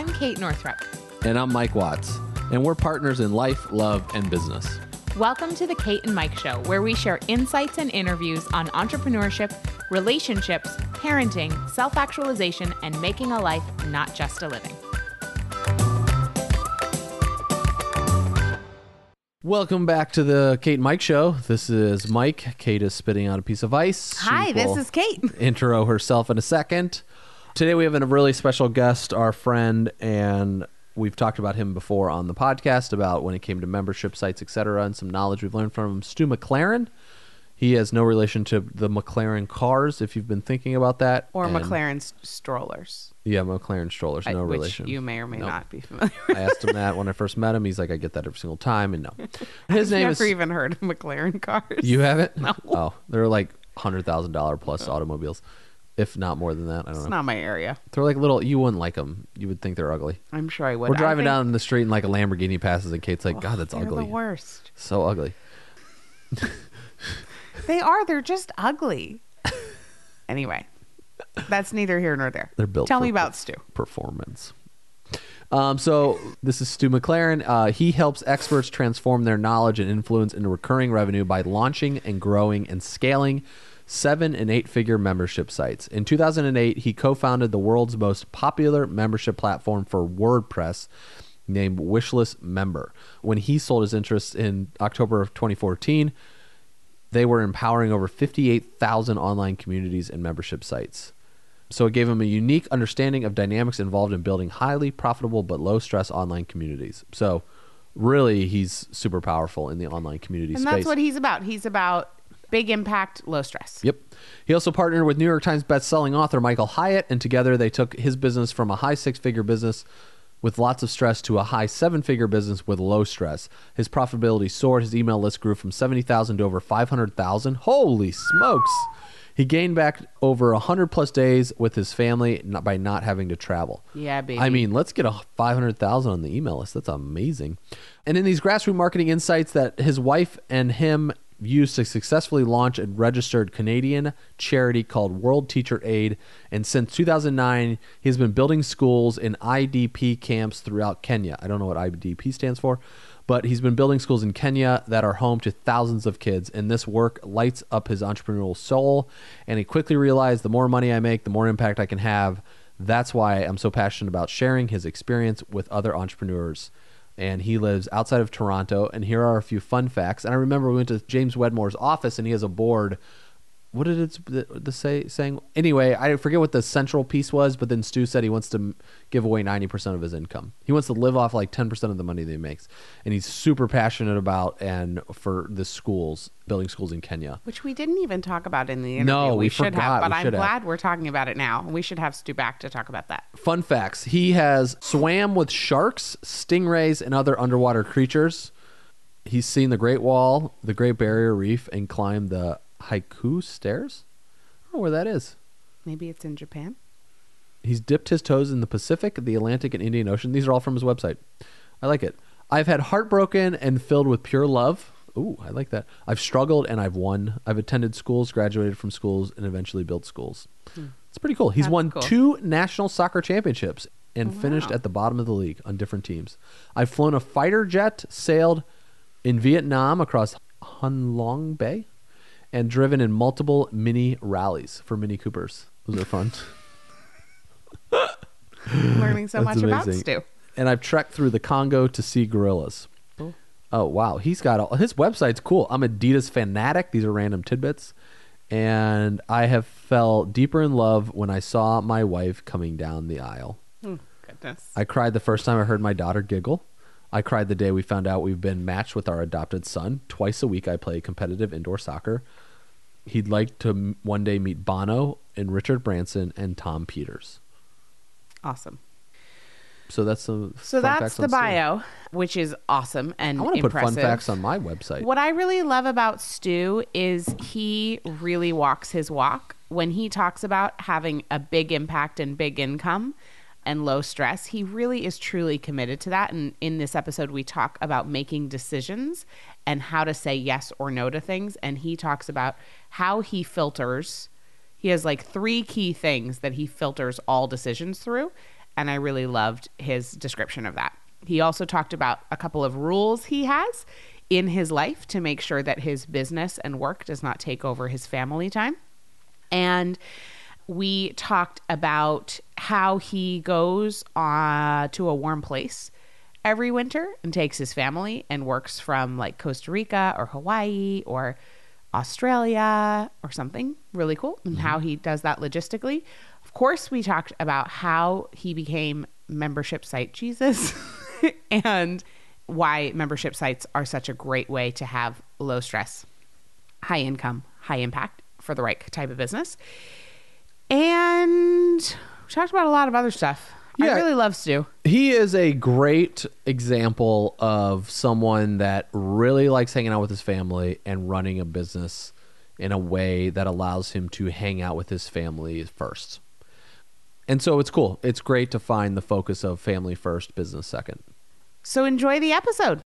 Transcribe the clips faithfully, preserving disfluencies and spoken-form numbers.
I'm Kate Northrup. And I'm Mike Watts. And we're partners in life, love, and business. Welcome to the Kate and Mike Show, where we share insights and interviews on entrepreneurship, relationships, parenting, self-actualization, and making a life, not just a living. Welcome back to the Kate and Mike Show. This is Mike. Kate is spitting out a piece of ice. Hi, this is Kate. Intro herself in a second. Today we have a really special guest, our friend, and we've talked about him before on the podcast about when it came to membership sites, et cetera, and some knowledge we've learned from him. Stu McLaren. He has no relation to the McLaren cars, if you've been thinking about that. Or and McLaren strollers. Yeah, McLaren strollers, no I, which relation. Which you may or may nope. not be familiar with. I asked him that when I first met him. He's like, I get that every single time, and no. His I've name never is, even heard of McLaren cars. You haven't? No. Oh, they're like one hundred thousand dollars plus automobiles, if not more than that. I don't it's know. It's not my area. They're like little, you wouldn't like them. You would think they're ugly. I'm sure I would. We're driving think... down the street and like a Lamborghini passes, and Kate's like, oh, God, that's they're ugly. They're the worst. So ugly. They are. They're just ugly. Anyway. That's neither here nor there. They're built. Tell me about Stu. Performance. Um, so this is Stu McLaren. Uh, he helps experts transform their knowledge and influence into recurring revenue by launching and growing and scaling seven and eight figure membership sites. In two thousand eight, he co-founded the world's most popular membership platform for WordPress named Wishlist Member. When he sold his interest in October of twenty fourteen, they were empowering over fifty-eight thousand online communities and membership sites. So it gave him a unique understanding of dynamics involved in building highly profitable but low-stress online communities. So really, he's super powerful in the online community space. And that's what he's about. He's about big impact, low stress. Yep. He also partnered with New York Times bestselling author Michael Hyatt, and together they took his business from a high six-figure business with lots of stress to a high seven-figure business with low stress. His profitability soared. His email list grew from seventy thousand to over five hundred thousand. Holy smokes. He gained back over one hundred plus days with his family by not having to travel. Yeah, baby. I mean, let's get a five hundred thousand on the email list. That's amazing. And in these grassroots marketing insights that his wife and him used to successfully launch a registered Canadian charity called World Teacher Aid. And since two thousand nine, he's been building schools in I D P camps throughout Kenya. I don't know what I D P stands for, but he's been building schools in Kenya that are home to thousands of kids. And this work lights up his entrepreneurial soul. And he quickly realized the more money I make, the more impact I can have. That's why I'm so passionate about sharing his experience with other entrepreneurs. And he lives outside of Toronto. And here are a few fun facts. And I remember we went to James Wedmore's office, and he has a board. What did it the, the say saying? Anyway, I forget what the central piece was, but then Stu said he wants to give away ninety percent of his income. He wants to live off like ten percent of the money that he makes. And he's super passionate about and for the schools, building schools in Kenya. Which we didn't even talk about in the interview. No, we, we should forgot. have, but we I'm glad have. we're talking about it now. We should have Stu back to talk about that. Fun facts. He has swam with sharks, stingrays, and other underwater creatures. He's seen the Great Wall, the Great Barrier Reef, and climbed the Haiku Stairs? I don't know where that is. Maybe it's in Japan. He's dipped his toes in the Pacific, the Atlantic, and Indian Ocean. These are all from his website. I like it. I've had heartbroken and filled with pure love. Ooh, I like that. I've struggled and I've won. I've attended schools, graduated from schools, and eventually built schools. Hmm. It's pretty cool. He's That's won cool. two national soccer championships and wow. finished at the bottom of the league on different teams. I've flown a fighter jet, sailed in Vietnam across Hung Long Bay, and driven in multiple mini rallies for Mini Coopers. Those are fun. Learning so That's much amazing. About Stu. And I've trekked through the Congo to see gorillas. Cool. Oh, wow. He's got all, his website's cool. I'm Adidas fanatic. These are random tidbits. And I have fell deeper in love when I saw my wife coming down the aisle. Oh, goodness. I cried the first time I heard my daughter giggle. I cried the day we found out we've been matched with our adopted son. Twice a week, I play competitive indoor soccer. He'd like to one day meet Bono and Richard Branson and Tom Peters. Awesome. So that's the so that's the bio, which is awesome and I want to put fun facts on my website. What I really love about Stu is he really walks his walk. When he talks about having a big impact and big income and low stress, he really is truly committed to that. And in this episode, we talk about making decisions and how to say yes or no to things. And he talks about how he filters. He has like three key things that he filters all decisions through. And I really loved his description of that. He also talked about a couple of rules he has in his life to make sure that his business and work does not take over his family time. And we talked about how he goes uh, to a warm place every winter and takes his family and works from like Costa Rica or Hawaii or Australia or something really cool, and mm-hmm. how he does that logistically. Of course, we talked about how he became membership site Jesus and why membership sites are such a great way to have low stress, high income, high impact for the right type of business. And we talked about a lot of other stuff. Yeah, I really love Stu. He is a great example of someone that really likes hanging out with his family and running a business in a way that allows him to hang out with his family first. And so it's cool. It's great to find the focus of family first, business second. So enjoy the episode.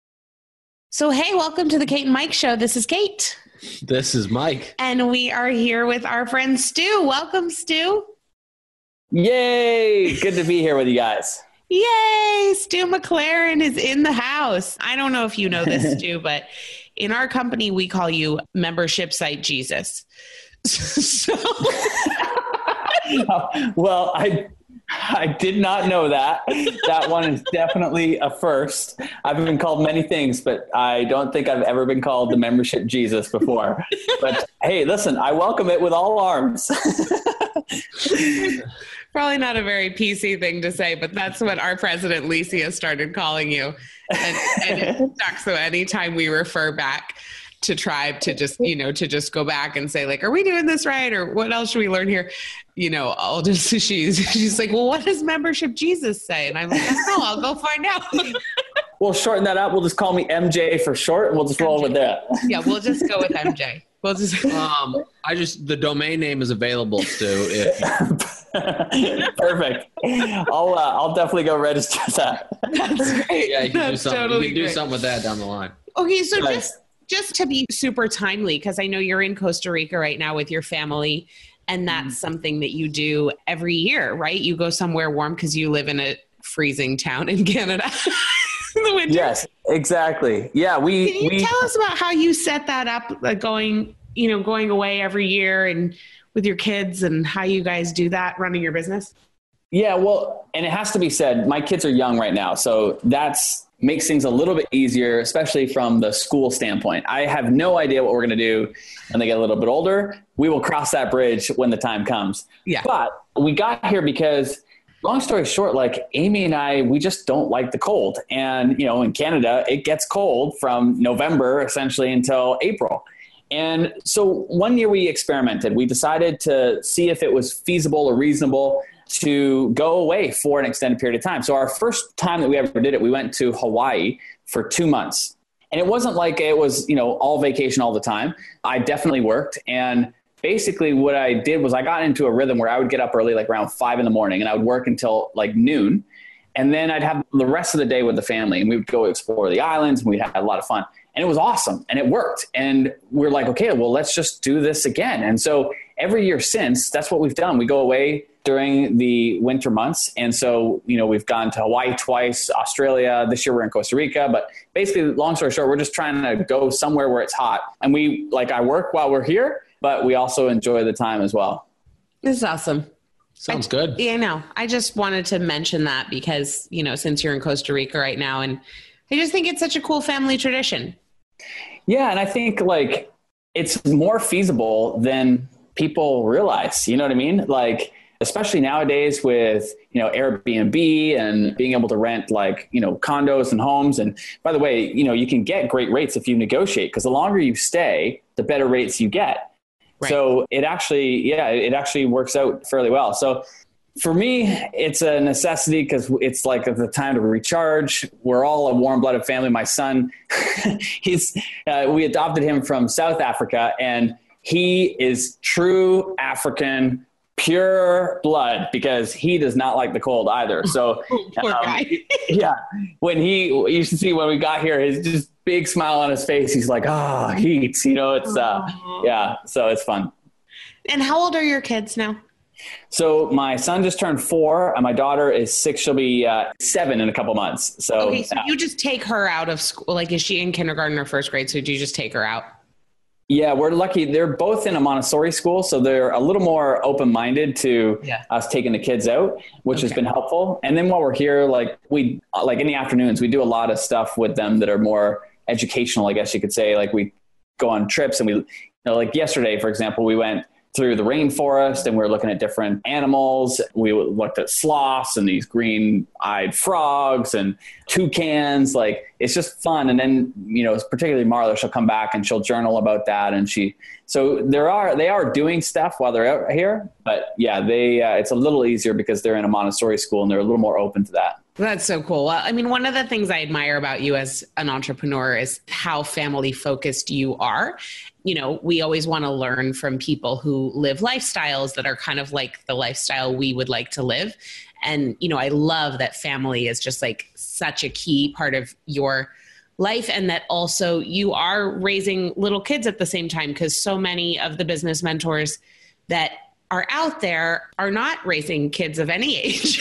So hey, welcome to the Kate and Mike Show. This is Kate. This is Mike. And we are here with our friend Stu. Welcome, Stu. Yay! Good to be here with you guys. Yay! Stu McLaren is in the house. I don't know if you know this, Stu, but in our company, we call you membership site Jesus. So, well, I I did not know that. That one is definitely a first. I've been called many things, but I don't think I've ever been called the membership Jesus before. But hey, listen, I welcome it with all arms. Probably not a very P C thing to say, but that's what our president, Licia, started calling you. And, and it sucks. So anytime we refer back to tribe to just, you know, to just go back and say like, are we doing this right? Or what else should we learn here? You know, I'll just, she's, she's like, well, what does membership Jesus say? And I'm like, I don't know, I'll go find out. We'll shorten that up. We'll just call me M J for short. And we'll just M J. Roll with that. Yeah. We'll just go with M J. Well, just, um, I just, the domain name is available, Stu. If you... Perfect. I'll, uh, I'll definitely go register that. That's great. Yeah, you can, do something. Totally you can do something with that down the line. Okay. So nice. just, just to be super timely, because I know you're in Costa Rica right now with your family, and that's mm. something that you do every year, right? You go somewhere warm because you live in a freezing town in Canada. The winter. Yes, exactly. Yeah, we. Can you we, tell us about how you set that up, like going, you know, going away every year and with your kids, and how you guys do that, running your business? Yeah, well, and it has to be said, my kids are young right now, so that's makes things a little bit easier, especially from the school standpoint. I have no idea what we're going to do when they get a little bit older. We will cross that bridge when the time comes. Yeah, but we got here because. Long story short, like Amy and I, we just don't like the cold. And, you know, in Canada, it gets cold from November essentially until April. And so one year we experimented. We decided to see if it was feasible or reasonable to go away for an extended period of time. So our first time that we ever did it, we went to Hawaii for two months. And it wasn't like it was, you know, all vacation all the time. I definitely worked, and basically what I did was I got into a rhythm where I would get up early, like around five in the morning, and I would work until like noon. And then I'd have the rest of the day with the family, and we would go explore the islands, and we'd have a lot of fun, and it was awesome. And it worked. And we're like, okay, well, let's just do this again. And so every year since, that's what we've done. We go away during the winter months. And so, you know, we've gone to Hawaii twice, Australia. This year we're in Costa Rica, but basically long story short, we're just trying to go somewhere where it's hot. And we like, I work while we're here, but we also enjoy the time as well. This is awesome. Sounds I, good. Yeah, I know. I just wanted to mention that because, you know, since you're in Costa Rica right now, and I just think it's such a cool family tradition. Yeah. And I think like it's more feasible than people realize, you know what I mean? Like, especially nowadays with, you know, Airbnb and being able to rent like, you know, condos and homes. And by the way, you know, you can get great rates if you negotiate, because the longer you stay, the better rates you get. Right. So it actually, yeah, it actually works out fairly well. So for me, it's a necessity because it's like the time to recharge. We're all a warm-blooded family. My son, he's, uh, we adopted him from South Africa, and he is true African, pure blood, because he does not like the cold either. So poor um, guy. Yeah, when he, you should see when we got here, his just big smile on his face. He's like, ah, oh, heat, you know, it's, uh, yeah. So it's fun. And how old are your kids now? So my son just turned four and my daughter is six. She'll be uh, seven in a couple months. So, okay, so you just take her out of school. Like, is she in kindergarten or first grade? So do you just take her out? Yeah, we're lucky. They're both in a Montessori school, so they're a little more open-minded to yeah. us taking the kids out, which okay. has been helpful. And then while we're here, like we, like in the afternoons, we do a lot of stuff with them that are more educational, I guess you could say. Like we go on trips and we, you know, like yesterday, for example, we went through the rainforest and we were looking at different animals. We looked at sloths and these green-eyed frogs and toucans. Like, it's just fun. And then, you know, particularly Marla, she'll come back and she'll journal about that. And she, so there are, they are doing stuff while they're out here, but yeah, they, uh, it's a little easier because they're in a Montessori school and they're a little more open to that. That's so cool. Well, I mean, one of the things I admire about you as an entrepreneur is how family focused you are. You know, we always want to learn from people who live lifestyles that are kind of like the lifestyle we would like to live. And, you know, I love that family is just like such a key part of your life. And that also you are raising little kids at the same time, because so many of the business mentors that are out there are not raising kids of any age.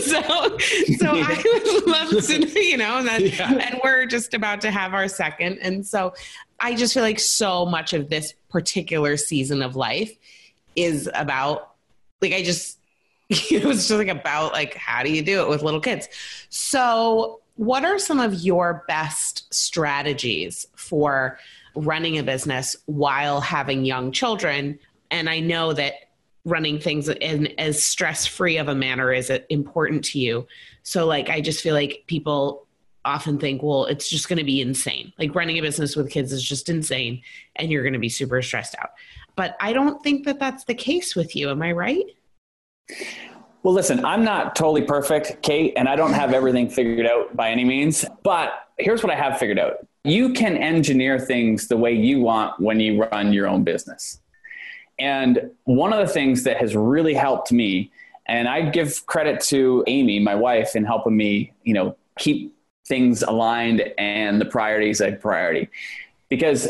so so yeah. I would love to, you know, that, yeah. and we're just about to have our second. And so I just feel like so much of this particular season of life is about, like, I just, it was just like about, like, how do you do it with little kids? So what are some of your best strategies for running a business while having young children? And I know that running things in as stress-free of a manner is important to you. So, like, I just feel like people often think, well, it's just going to be insane. Like, running a business with kids is just insane and you're going to be super stressed out. But I don't think that that's the case with you. Am I right? Well, listen, I'm not totally perfect, Kate, and I don't have everything figured out by any means, but here's what I have figured out. You can engineer things the way you want when you run your own business. And one of the things that has really helped me, and I give credit to Amy, my wife, in helping me, you know, keep things aligned and the priorities like priority. Because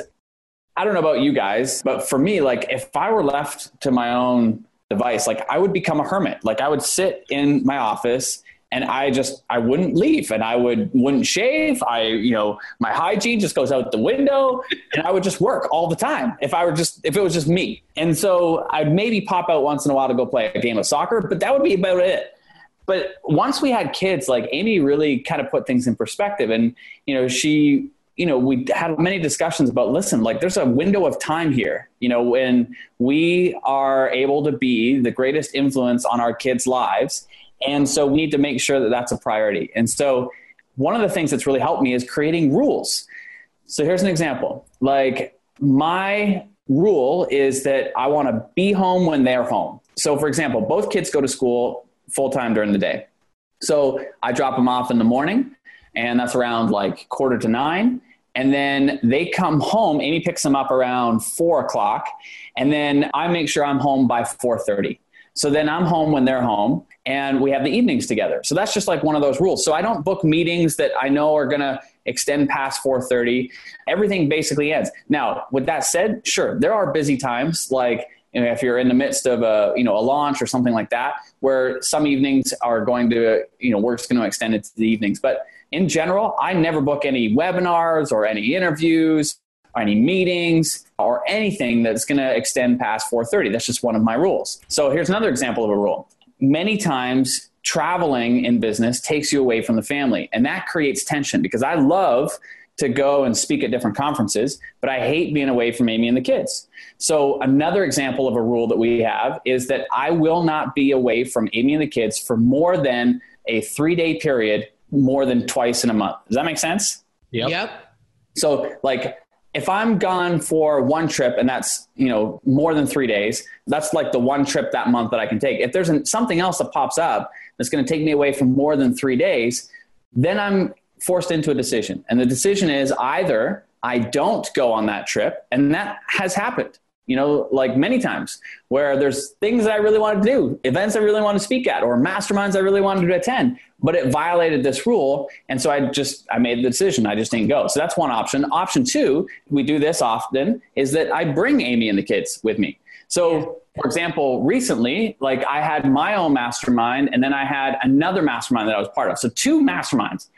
I don't know about you guys, but for me, like, if I were left to my own device, like, I would become a hermit. Like, I would sit in my office and I just, I wouldn't leave and I would, wouldn't shave. I, you know, my hygiene just goes out the window and I would just work all the time if I were just, if it was just me. And so I'd maybe pop out once in a while to go play a game of soccer, but that would be about it. But once we had kids, like, Amy really kind of put things in perspective. And, you know, she, you know, we had many discussions about, listen, like, there's a window of time here, you know, when we are able to be the greatest influence on our kids' lives. And so we need to make sure that that's a priority. And so one of the things that's really helped me is creating rules. So here's an example. Like, my rule is that I want to be home when they're home. So, for example, both kids go to school full-time during the day. So I drop them off in the morning, and that's around like quarter to nine. And then they come home. Amy picks them up around four o'clock. And then I make sure I'm home by four thirty. So then I'm home when they're home, and we have the evenings together. So that's just like one of those rules. So I don't book meetings that I know are going to extend past four thirty. Everything basically ends. Now, with that said, sure, there are busy times, like, you know, if you're in the midst of a, you know, a launch or something like that, where some evenings are going to, you know, work's going to extend into the evenings. But in general, I never book any webinars or any interviews or any meetings or anything that's going to extend past four thirty. That's just one of my rules. So here's another example of a rule. Many times traveling in business takes you away from the family, and that creates tension, because I love to go and speak at different conferences, but I hate being away from Amy and the kids. So another example of a rule that we have is that I will not be away from Amy and the kids for more than a three-day period, more than twice in a month. Does that make sense? Yep. Yep. So, like, if I'm gone for one trip and that's, you know, more than three days, that's like the one trip that month that I can take. If there's an, something else that pops up that's going to take me away from more than three days, then I'm forced into a decision. And the decision is either I don't go on that trip, and that has happened, you know, like many times, where there's things that I really wanted to do, events I really want to speak at, or masterminds I really wanted to attend, but it violated this rule. And so I just, I made the decision. I just didn't go. So that's one option. Option two, we do this often, is that I bring Amy and the kids with me. So for example, recently, like I had my own mastermind and then I had another mastermind that I was part of. So two masterminds.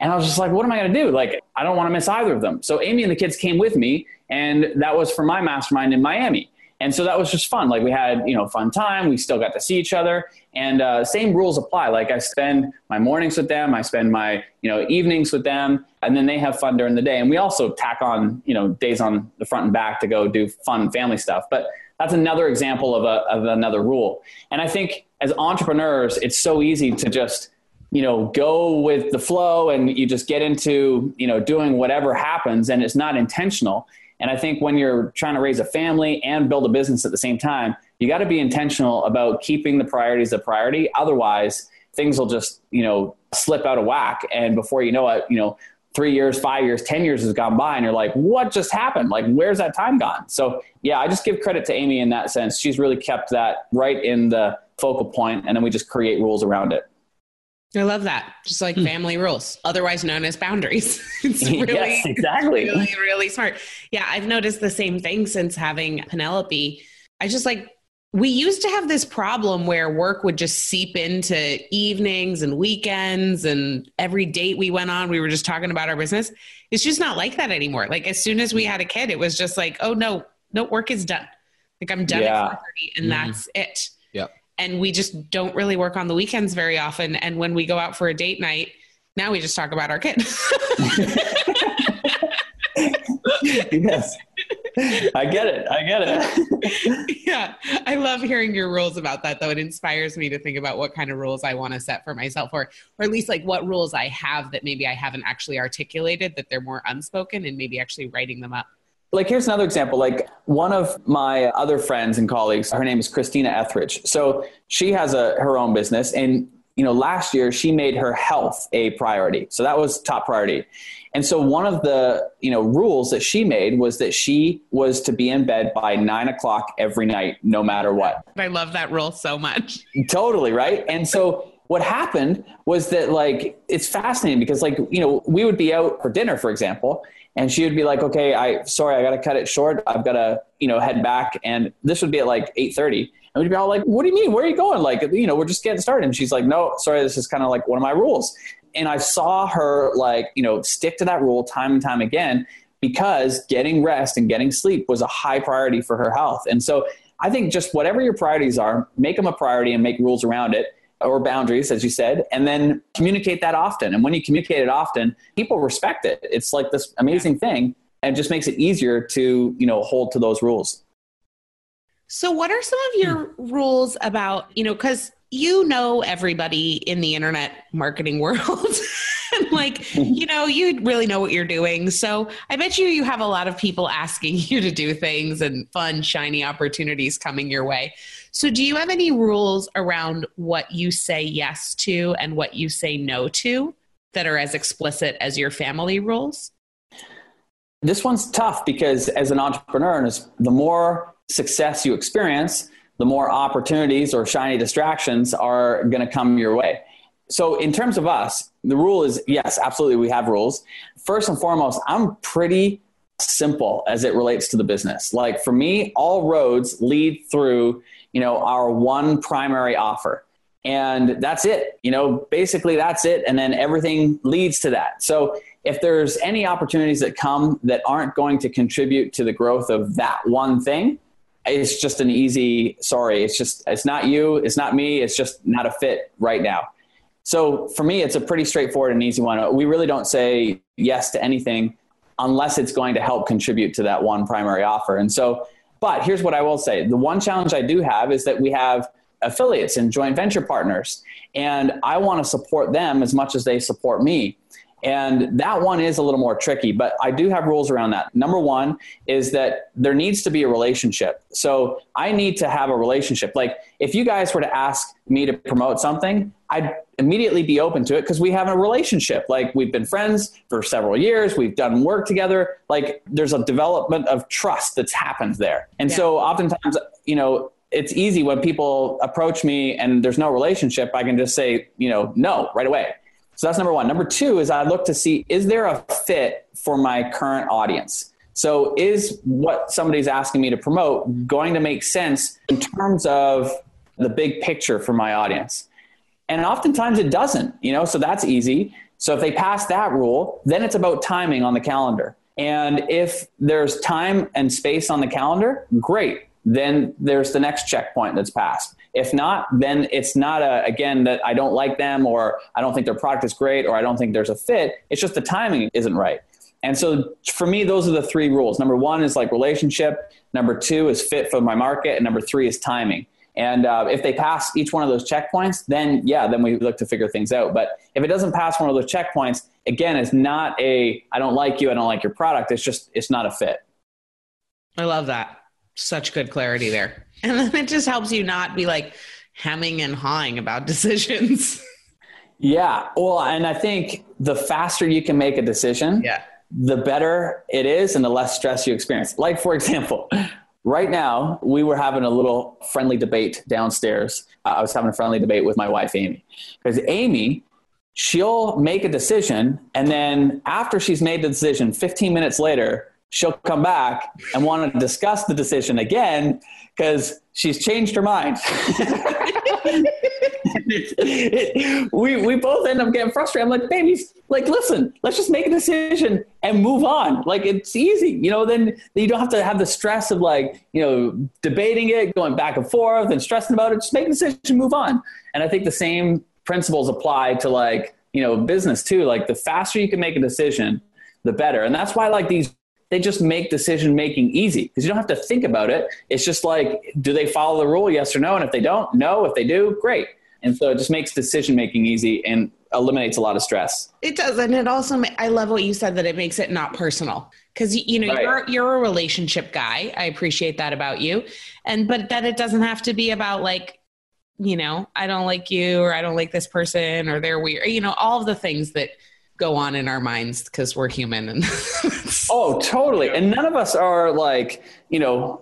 And I was just like, what am I going to do? Like, I don't want to miss either of them. So Amy and the kids came with me, and that was for my mastermind in Miami. And so that was just fun. Like we had, you know, fun time. We still got to see each other, and uh, same rules apply. Like I spend my mornings with them. I spend my, you know, evenings with them, and then they have fun during the day. And we also tack on, you know, days on the front and back to go do fun family stuff. But that's another example of a, of another rule. And I think as entrepreneurs, it's so easy to just, you know, go with the flow, and you just get into, you know, doing whatever happens, and it's not intentional. And I think when you're trying to raise a family and build a business at the same time, you got to be intentional about keeping the priorities a priority. Otherwise, things will just, you know, slip out of whack. And before you know it, you know, three years, five years, ten years has gone by, and you're like, what just happened? Like, where's that time gone? So yeah, I just give credit to Amy in that sense. She's really kept that right in the focal point, and then we just create rules around it. I love that. Just like family rules, otherwise known as boundaries. It's really, yes, exactly. really, really smart. Yeah. I've noticed the same thing since having Penelope. I just like, we used to have this problem where work would just seep into evenings and weekends, and every date we went on, we were just talking about our business. It's just not like that anymore. Like as soon as we had a kid, it was just like, oh no, no, work is done. Like I'm done yeah. at four thirty and mm-hmm. that's it. Yep. And we just don't really work on the weekends very often. And when we go out for a date night, now we just talk about our kid. Yes. I get it. I get it. Yeah. I love hearing your rules about that though. It inspires me to think about what kind of rules I want to set for myself, or, or at least like what rules I have that maybe I haven't actually articulated, that they're more unspoken, and maybe actually writing them up. Like, here's another example. Like one of my other friends and colleagues, her name is Christina Etheridge. So she has a, her own business, and, you know, last year she made her health a priority. So that was top priority. And so one of the, you know, rules that she made was that she was to be in bed by nine o'clock every night, no matter what. I love that rule so much. Totally. Right. And so what happened was that, like, it's fascinating because, like, you know, we would be out for dinner, for example, and she would be like, okay, I, sorry, I got to cut it short. I've got to, you know, head back. And this would be at like eight thirty. And we'd be all like, what do you mean? Where are you going? Like, you know, we're just getting started. And she's like, no, sorry, this is kind of like one of my rules. And I saw her, like, you know, stick to that rule time and time again, because getting rest and getting sleep was a high priority for her health. And so I think just whatever your priorities are, make them a priority and make rules around it, or boundaries, as you said, and then communicate that often. And when you communicate it often, people respect it. It's like this amazing thing, and just makes it easier to, you know, hold to those rules. So what are some of your hmm. rules about, you know, because you know everybody in the internet marketing world. And like, you know, you really know what you're doing. So I bet you, you have a lot of people asking you to do things and fun, shiny opportunities coming your way. So do you have any rules around what you say yes to and what you say no to that are as explicit as your family rules? This one's tough because as an entrepreneur, the more success you experience, the more opportunities or shiny distractions are going to come your way. So in terms of us, the rule is, yes, absolutely, we have rules. First and foremost, I'm pretty simple as it relates to the business. Like for me, all roads lead through, you know, our one primary offer. And that's it. You know, basically that's it. And then everything leads to that. So if there's any opportunities that come that aren't going to contribute to the growth of that one thing, it's just an easy, sorry, it's just, it's not you, it's not me, it's just not a fit right now. So for me, it's a pretty straightforward and easy one. We really don't say yes to anything unless it's going to help contribute to that one primary offer. And so, but here's what I will say. The one challenge I do have is that we have affiliates and joint venture partners, and I want to support them as much as they support me. And that one is a little more tricky, but I do have rules around that. Number one is that there needs to be a relationship. So I need to have a relationship. Like if you guys were to ask me to promote something, I'd immediately be open to it because we have a relationship. Like we've been friends for several years. We've done work together. Like there's a development of trust that's happened there. And yeah. so oftentimes, you know, it's easy when people approach me and there's no relationship, I can just say, you know, no, right away. So that's number one. Number two is I look to see, is there a fit for my current audience? So is what somebody's asking me to promote going to make sense in terms of the big picture for my audience? And oftentimes it doesn't, you know, so that's easy. So if they pass that rule, then it's about timing on the calendar. And if there's time and space on the calendar, great. Then there's the next checkpoint that's passed. If not, then it's not a, again, that I don't like them or I don't think their product is great or I don't think there's a fit. It's just the timing isn't right. And so for me, those are the three rules. Number one is like relationship. Number two is fit for my market. And number three is timing. And uh, if they pass each one of those checkpoints, then yeah, then we look to figure things out. But if it doesn't pass one of those checkpoints, again, it's not a, I don't like you, I don't like your product. It's just, it's not a fit. I love that. Such good clarity there. And then it just helps you not be like hemming and hawing about decisions. Yeah. Well, and I think the faster you can make a decision, yeah, the better it is and the less stress you experience. Like, for example, right now we were having a little friendly debate downstairs. Uh, I was having a friendly debate with my wife, Amy, because Amy, she'll make a decision. And then after she's made the decision, fifteen minutes later, she'll come back and want to discuss the decision again because she's changed her mind. it, it, we we both end up getting frustrated. I'm like, baby, like, listen, let's just make a decision and move on. Like, it's easy. You know, then you don't have to have the stress of like, you know, debating it, going back and forth and stressing about it. Just make a decision, move on. And I think the same principles apply to like, you know, business too. Like the faster you can make a decision, the better. And that's why like these, they just make decision-making easy because you don't have to think about it. It's just like, do they follow the rule? Yes or no. And if they don't, no. If they do, great. And so it just makes decision-making easy and eliminates a lot of stress. It does. And it also, I love what you said that it makes it not personal because, you know, right. you're, you're a relationship guy. I appreciate that about you. And, but that it doesn't have to be about like, you know, I don't like you or I don't like this person or they're weird, you know, all of the things that go on in our minds because we're human. And oh, totally. And none of us are like, you know,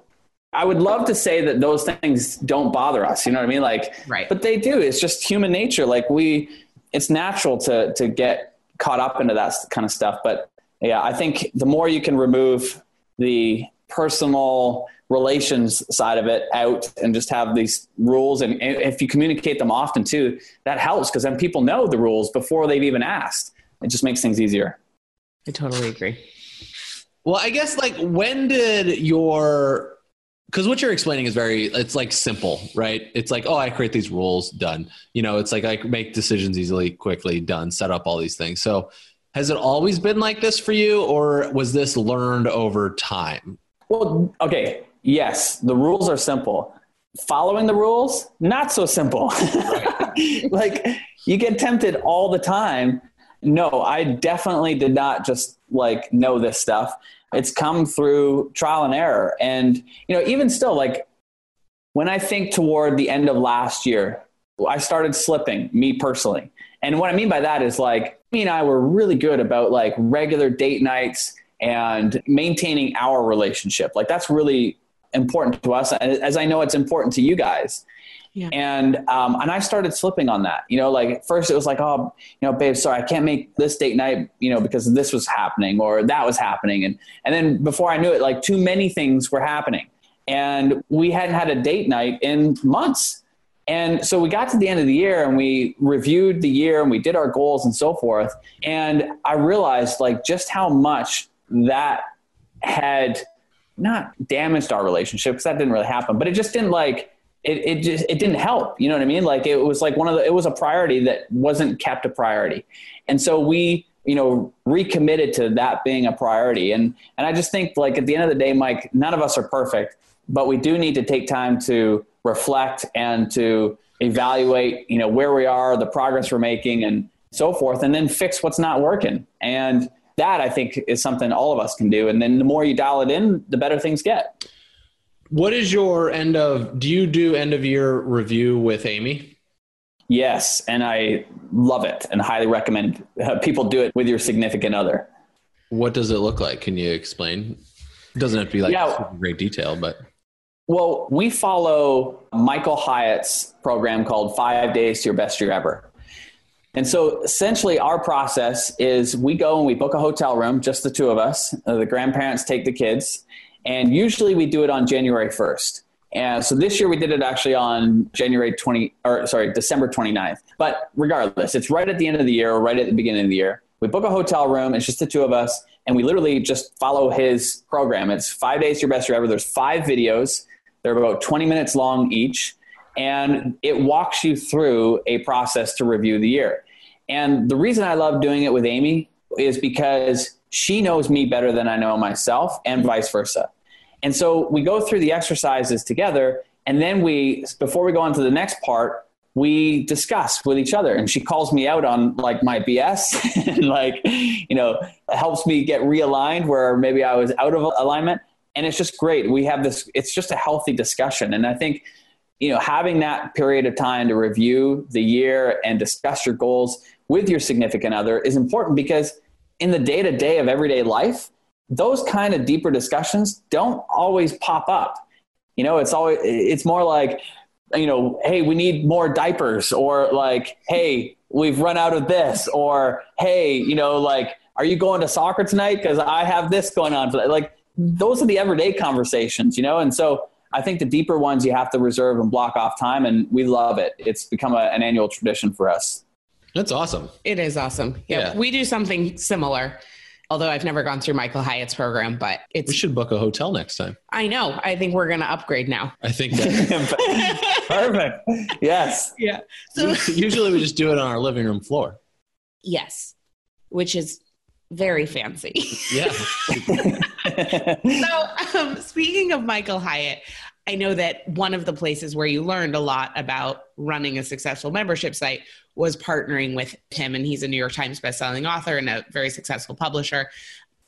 I would love to say that those things don't bother us. You know what I mean? Like, right. But they do. It's just human nature. Like we, it's natural to, to get caught up into that kind of stuff. But yeah, I think the more you can remove the personal relations side of it out and just have these rules. And if you communicate them often too, that helps because then people know the rules before they've even asked. It just makes things easier. I totally agree. Well, I guess like when did your, because what you're explaining is very, it's like simple, right? It's like, oh, I create these rules, done. You know, it's like I make decisions easily, quickly, done, set up all these things. So has it always been like this for you or was this learned over time? Well, okay. Yes. The rules are simple. Following the rules, not so simple. Right. Like you get tempted all the time. No, I definitely did not just like know this stuff. It's come through trial and error. And, you know, even still, like when I think toward the end of last year, I started slipping, me personally. And what I mean by that is like, me and I were really good about like regular date nights and maintaining our relationship. Like that's really important to us, as I know it's important to you guys. Yeah. And, um, and I started slipping on that, you know, like at first it was like, oh, you know, babe, sorry, I can't make this date night, you know, because this was happening or that was happening. And, and then before I knew it, like too many things were happening and we hadn't had a date night in months. And so we got to the end of the year and we reviewed the year and we did our goals and so forth. And I realized like just how much that had not damaged our relationship because that didn't really happen, but it just didn't like, It it just it didn't help. You know what I mean? Like it was like one of the, it was a priority that wasn't kept a priority. And so we, you know, recommitted to that being a priority. And, and I just think like at the end of the day, Mike, none of us are perfect, but we do need to take time to reflect and to evaluate, you know, where we are, the progress we're making and so forth, and then fix what's not working. And that I think is something all of us can do. And then the more you dial it in, the better things get. What is your end of, do you do end of year review with Amy? Yes. And I love it and highly recommend uh, people do it with your significant other. What does it look like? Can you explain? It doesn't have to be like yeah. great detail, but. Well, we follow Michael Hyatt's program called Five Days to Your Best Year Ever. And so essentially our process is we go and we book a hotel room, just the two of us. Uh, the grandparents take the kids. And usually we do it on January first. And so this year we did it actually on January twentieth, or sorry, December twenty-ninth. But regardless, it's right at the end of the year or right at the beginning of the year. We book a hotel room. It's just the two of us. And we literally just follow his program. It's Five Days to Your Best Year Ever. There's five videos. They're about twenty minutes long each. And it walks you through a process to review the year. And the reason I love doing it with Amy is because she knows me better than I know myself, and vice versa. And so we go through the exercises together. And then we, before we go on to the next part, we discuss with each other. And she calls me out on like my B S and like, you know, helps me get realigned where maybe I was out of alignment. And it's just great. We have this, it's just a healthy discussion. And I think, you know, having that period of time to review the year and discuss your goals with your significant other is important, because in the day-to-day of everyday life, those kind of deeper discussions don't always pop up. You know, it's always, it's more like, you know, hey, we need more diapers, or like, hey, we've run out of this, or hey, you know, like, are you going to soccer tonight? Because I have this going on today. Like, those are the everyday conversations, you know? And so I think the deeper ones you have to reserve and block off time, and we love it. It's become a, an annual tradition for us. That's awesome. It is awesome. Yeah, yeah. We do something similar. Although I've never gone through Michael Hyatt's program, but it's... We should book a hotel next time. I know. I think we're going to upgrade now. I think that... Perfect. Yes. Yeah. So... Usually we just do it on our living room floor. Yes. Which is very fancy. Yeah. So um, speaking of Michael Hyatt, I know that one of the places where you learned a lot about running a successful membership site was partnering with him, and he's a New York Times bestselling author and a very successful publisher,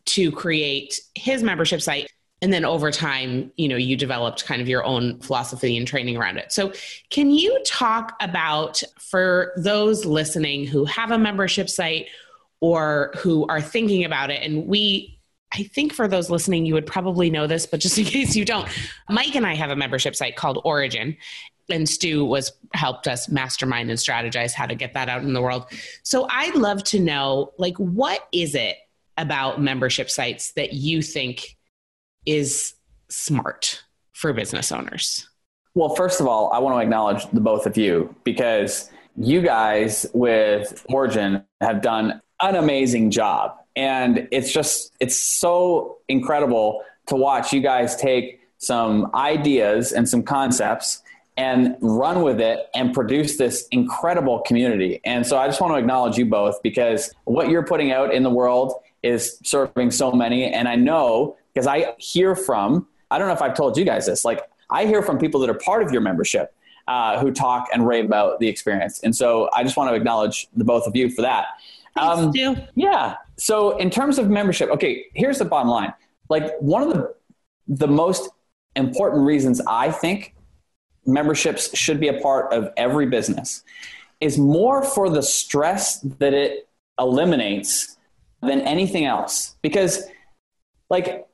to create his membership site. And then over time, you know, you developed kind of your own philosophy and training around it. So can you talk about, for those listening who have a membership site or who are thinking about it, and we... I think for those listening, you would probably know this, but just in case you don't, Mike and I have a membership site called Origin, and Stu was helped us mastermind and strategize how to get that out in the world. So I'd love to know, like, what is it about membership sites that you think is smart for business owners? Well, first of all, I want to acknowledge the both of you, because you guys with Origin have done an amazing job. And it's just, it's so incredible to watch you guys take some ideas and some concepts and run with it and produce this incredible community. And so I just want to acknowledge you both, because what you're putting out in the world is serving so many. And I know, because I hear from, I don't know if I've told you guys this, like I hear from people that are part of your membership uh, who talk and rave about the experience. And so I just want to acknowledge the both of you for that. Um, Thanks, Stu. Yeah. So in terms of membership, okay, here's the bottom line. Like one of the, the most important reasons I think memberships should be a part of every business is more for the stress that it eliminates than anything else. Because like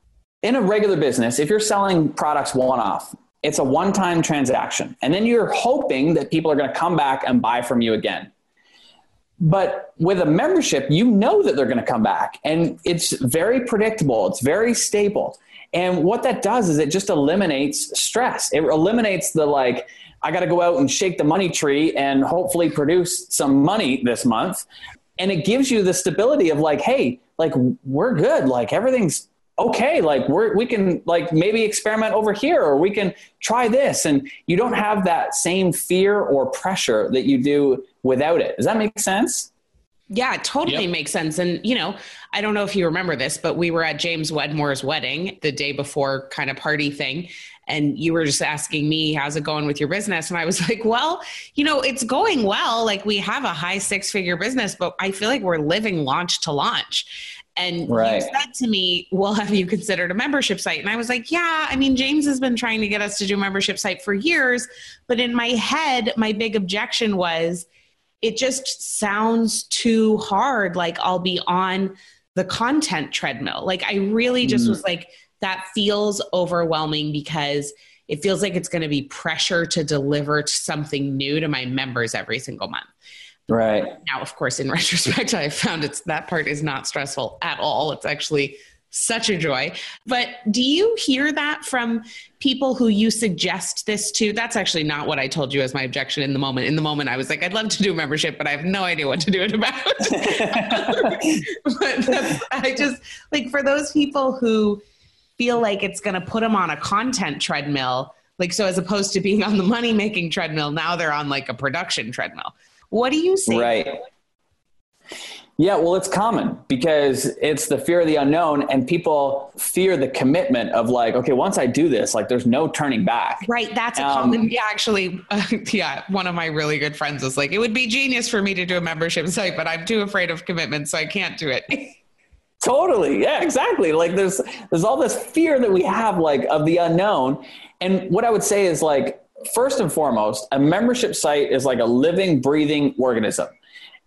in a regular business, if you're selling products one-off, it's a one-time transaction. And then you're hoping that people are going to come back and buy from you again. But with a membership, you know that they're going to come back, and it's very predictable. It's very stable. And what that does is it just eliminates stress. It eliminates the, like, I got to go out and shake the money tree and hopefully produce some money this month. And it gives you the stability of like, hey, like we're good. Like everything's okay. Like we're, we can like maybe experiment over here, or we can try this. And you don't have that same fear or pressure that you do without it. Does that make sense? Yeah, it totally yep. makes sense. And, you know, I don't know if you remember this, but we were at James Wedmore's wedding the day before kind of party thing. And you were just asking me, how's it going with your business? And I was like, well, you know, it's going well. Like we have a high six figure business, but I feel like we're living launch to launch. And right. you said to me, well, have you considered a membership site? And I was like, yeah, I mean, James has been trying to get us to do a membership site for years. But in my head, my big objection was, it just sounds too hard. Like I'll be on the content treadmill. Like I really just mm. was like, that feels overwhelming, because it feels like it's going to be pressure to deliver something new to my members every single month. Right. Now, of course, in retrospect, I found it's that part is not stressful at all. It's actually such a joy. But do you hear that from people who you suggest this to? That's actually not what I told you as my objection in the moment. In the moment, I was like, I'd love to do membership, but I have no idea what to do it about. But that's, I just, like, for those people who feel like it's going to put them on a content treadmill, like, so as opposed to being on the money-making treadmill, now they're on like a production treadmill. What do you say? Right. Yeah, well, it's common because it's the fear of the unknown, and people fear the commitment of like, okay, once I do this, like there's no turning back. Right. That's a um, common. Yeah, actually. Uh, yeah. One of my really good friends was like, it would be genius for me to do a membership site, but I'm too afraid of commitment, so I can't do it. Totally. Yeah, exactly. Like there's, there's all this fear that we have, like, of the unknown. And what I would say is, like, first and foremost, a membership site is like a living, breathing organism,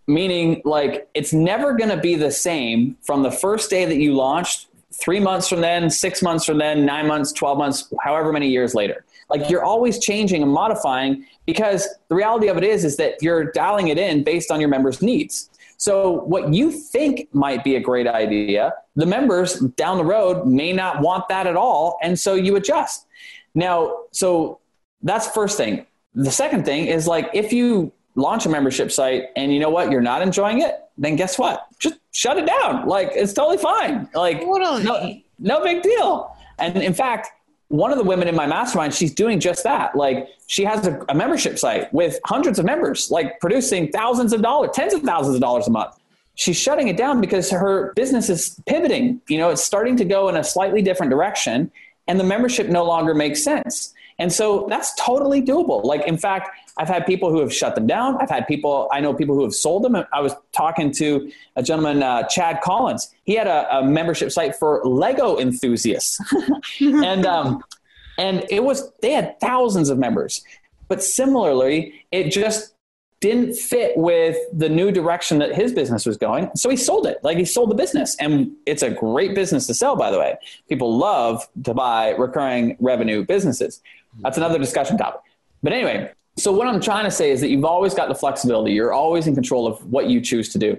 meaning, like, it's never going to be the same from the first day that you launched, three months from then, six months from then, nine months, twelve months, however many years later. Like, you're always changing and modifying, because the reality of it is, is that you're dialing it in based on your members' needs. So what you think might be a great idea, the members down the road may not want that at all. And so you adjust. Now, so that's first thing. The second thing is, like, if you launch a membership site and you know what, you're not enjoying it, then guess what? Just shut it down. Like, it's totally fine. Like, totally. no, no big deal. And in fact, one of the women in my mastermind, she's doing just that. Like, she has a, a membership site with hundreds of members, like producing thousands of dollars, tens of thousands of dollars a month. She's shutting it down because her business is pivoting. You know, it's starting to go in a slightly different direction, and the membership no longer makes sense. And so that's totally doable. Like, in fact, I've had people who have shut them down. I've had people, I know people who have sold them. I was talking to a gentleman, uh, Chad Collins. He had a, a membership site for Lego enthusiasts. and um, and it was, they had thousands of members. But similarly, it just didn't fit with the new direction that his business was going. So he sold it. Like, he sold the business. And it's a great business to sell, by the way. People love to buy recurring revenue businesses. That's another discussion topic. But anyway, so what I'm trying to say is that you've always got the flexibility. You're always in control of what you choose to do.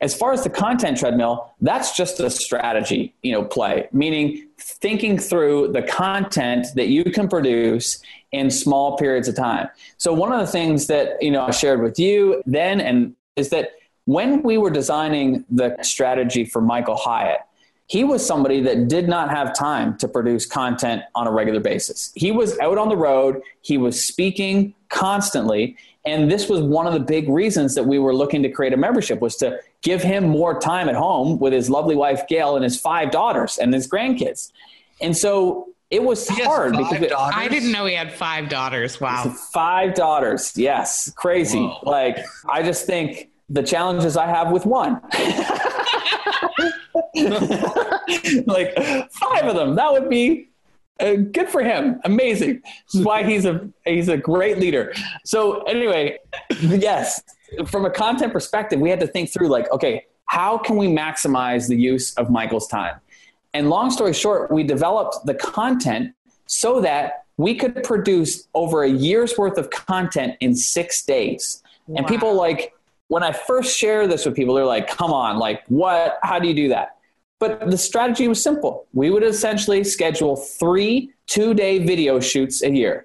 As far as the content treadmill, that's just a strategy, you know, play, meaning thinking through the content that you can produce in small periods of time. So one of the things that, you know, I shared with you then, and is that when we were designing the strategy for Michael Hyatt, he was somebody that did not have time to produce content on a regular basis. He was out on the road. He was speaking constantly. And this was one of the big reasons that we were looking to create a membership, was to give him more time at home with his lovely wife, Gail, and his five daughters and his grandkids. And so it was hard. Because it, I didn't know he had five daughters. Wow. Five daughters. Yes. Crazy. Whoa. Like, I just think the challenges I have with one. Like, five of them, that would be uh, good for him. Amazing. That's why he's a he's a great leader. So anyway, yes, from a content perspective, we had to think through, like, okay, how can we maximize the use of Michael's time? And long story short, we developed the content so that we could produce over a year's worth of content in six days. Wow. And people, like, when I first share this with people, they're like, come on, like, what, how do you do that? But the strategy was simple. We would essentially schedule three two-day video shoots a year.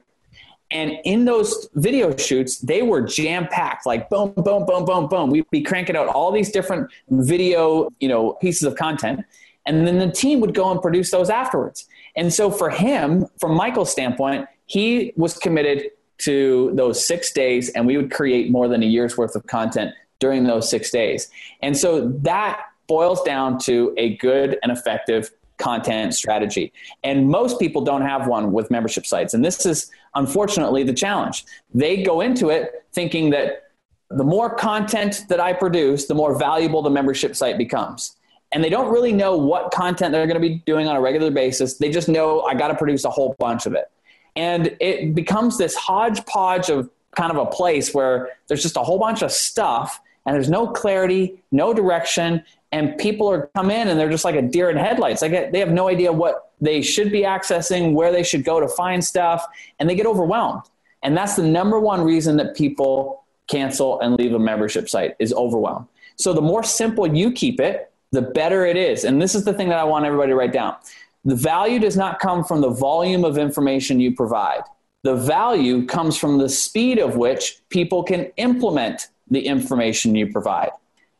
And in those video shoots, they were jam-packed, like boom, boom, boom, boom, boom. We'd be cranking out all these different video, you know, pieces of content. And then the team would go and produce those afterwards. And so for him, from Michael's standpoint, he was committed to those six days, and we would create more than a year's worth of content during those six days. And so that boils down to a good and effective content strategy. And most people don't have one with membership sites. And this is, unfortunately, the challenge. They go into it thinking that the more content that I produce, the more valuable the membership site becomes. And they don't really know what content they're going to be doing on a regular basis. They just know I got to produce a whole bunch of it. And it becomes this hodgepodge of kind of a place where there's just a whole bunch of stuff and there's no clarity, no direction, and people are come in and they're just like a deer in headlights. Like, they have no idea what they should be accessing, where they should go to find stuff, and they get overwhelmed. And that's the number one reason that people cancel, and leave a membership site is overwhelm. So the more simple you keep it, the better it is. And this is the thing that I want everybody to write down. The value does not come from the volume of information you provide. The value comes from the speed of which people can implement the information you provide.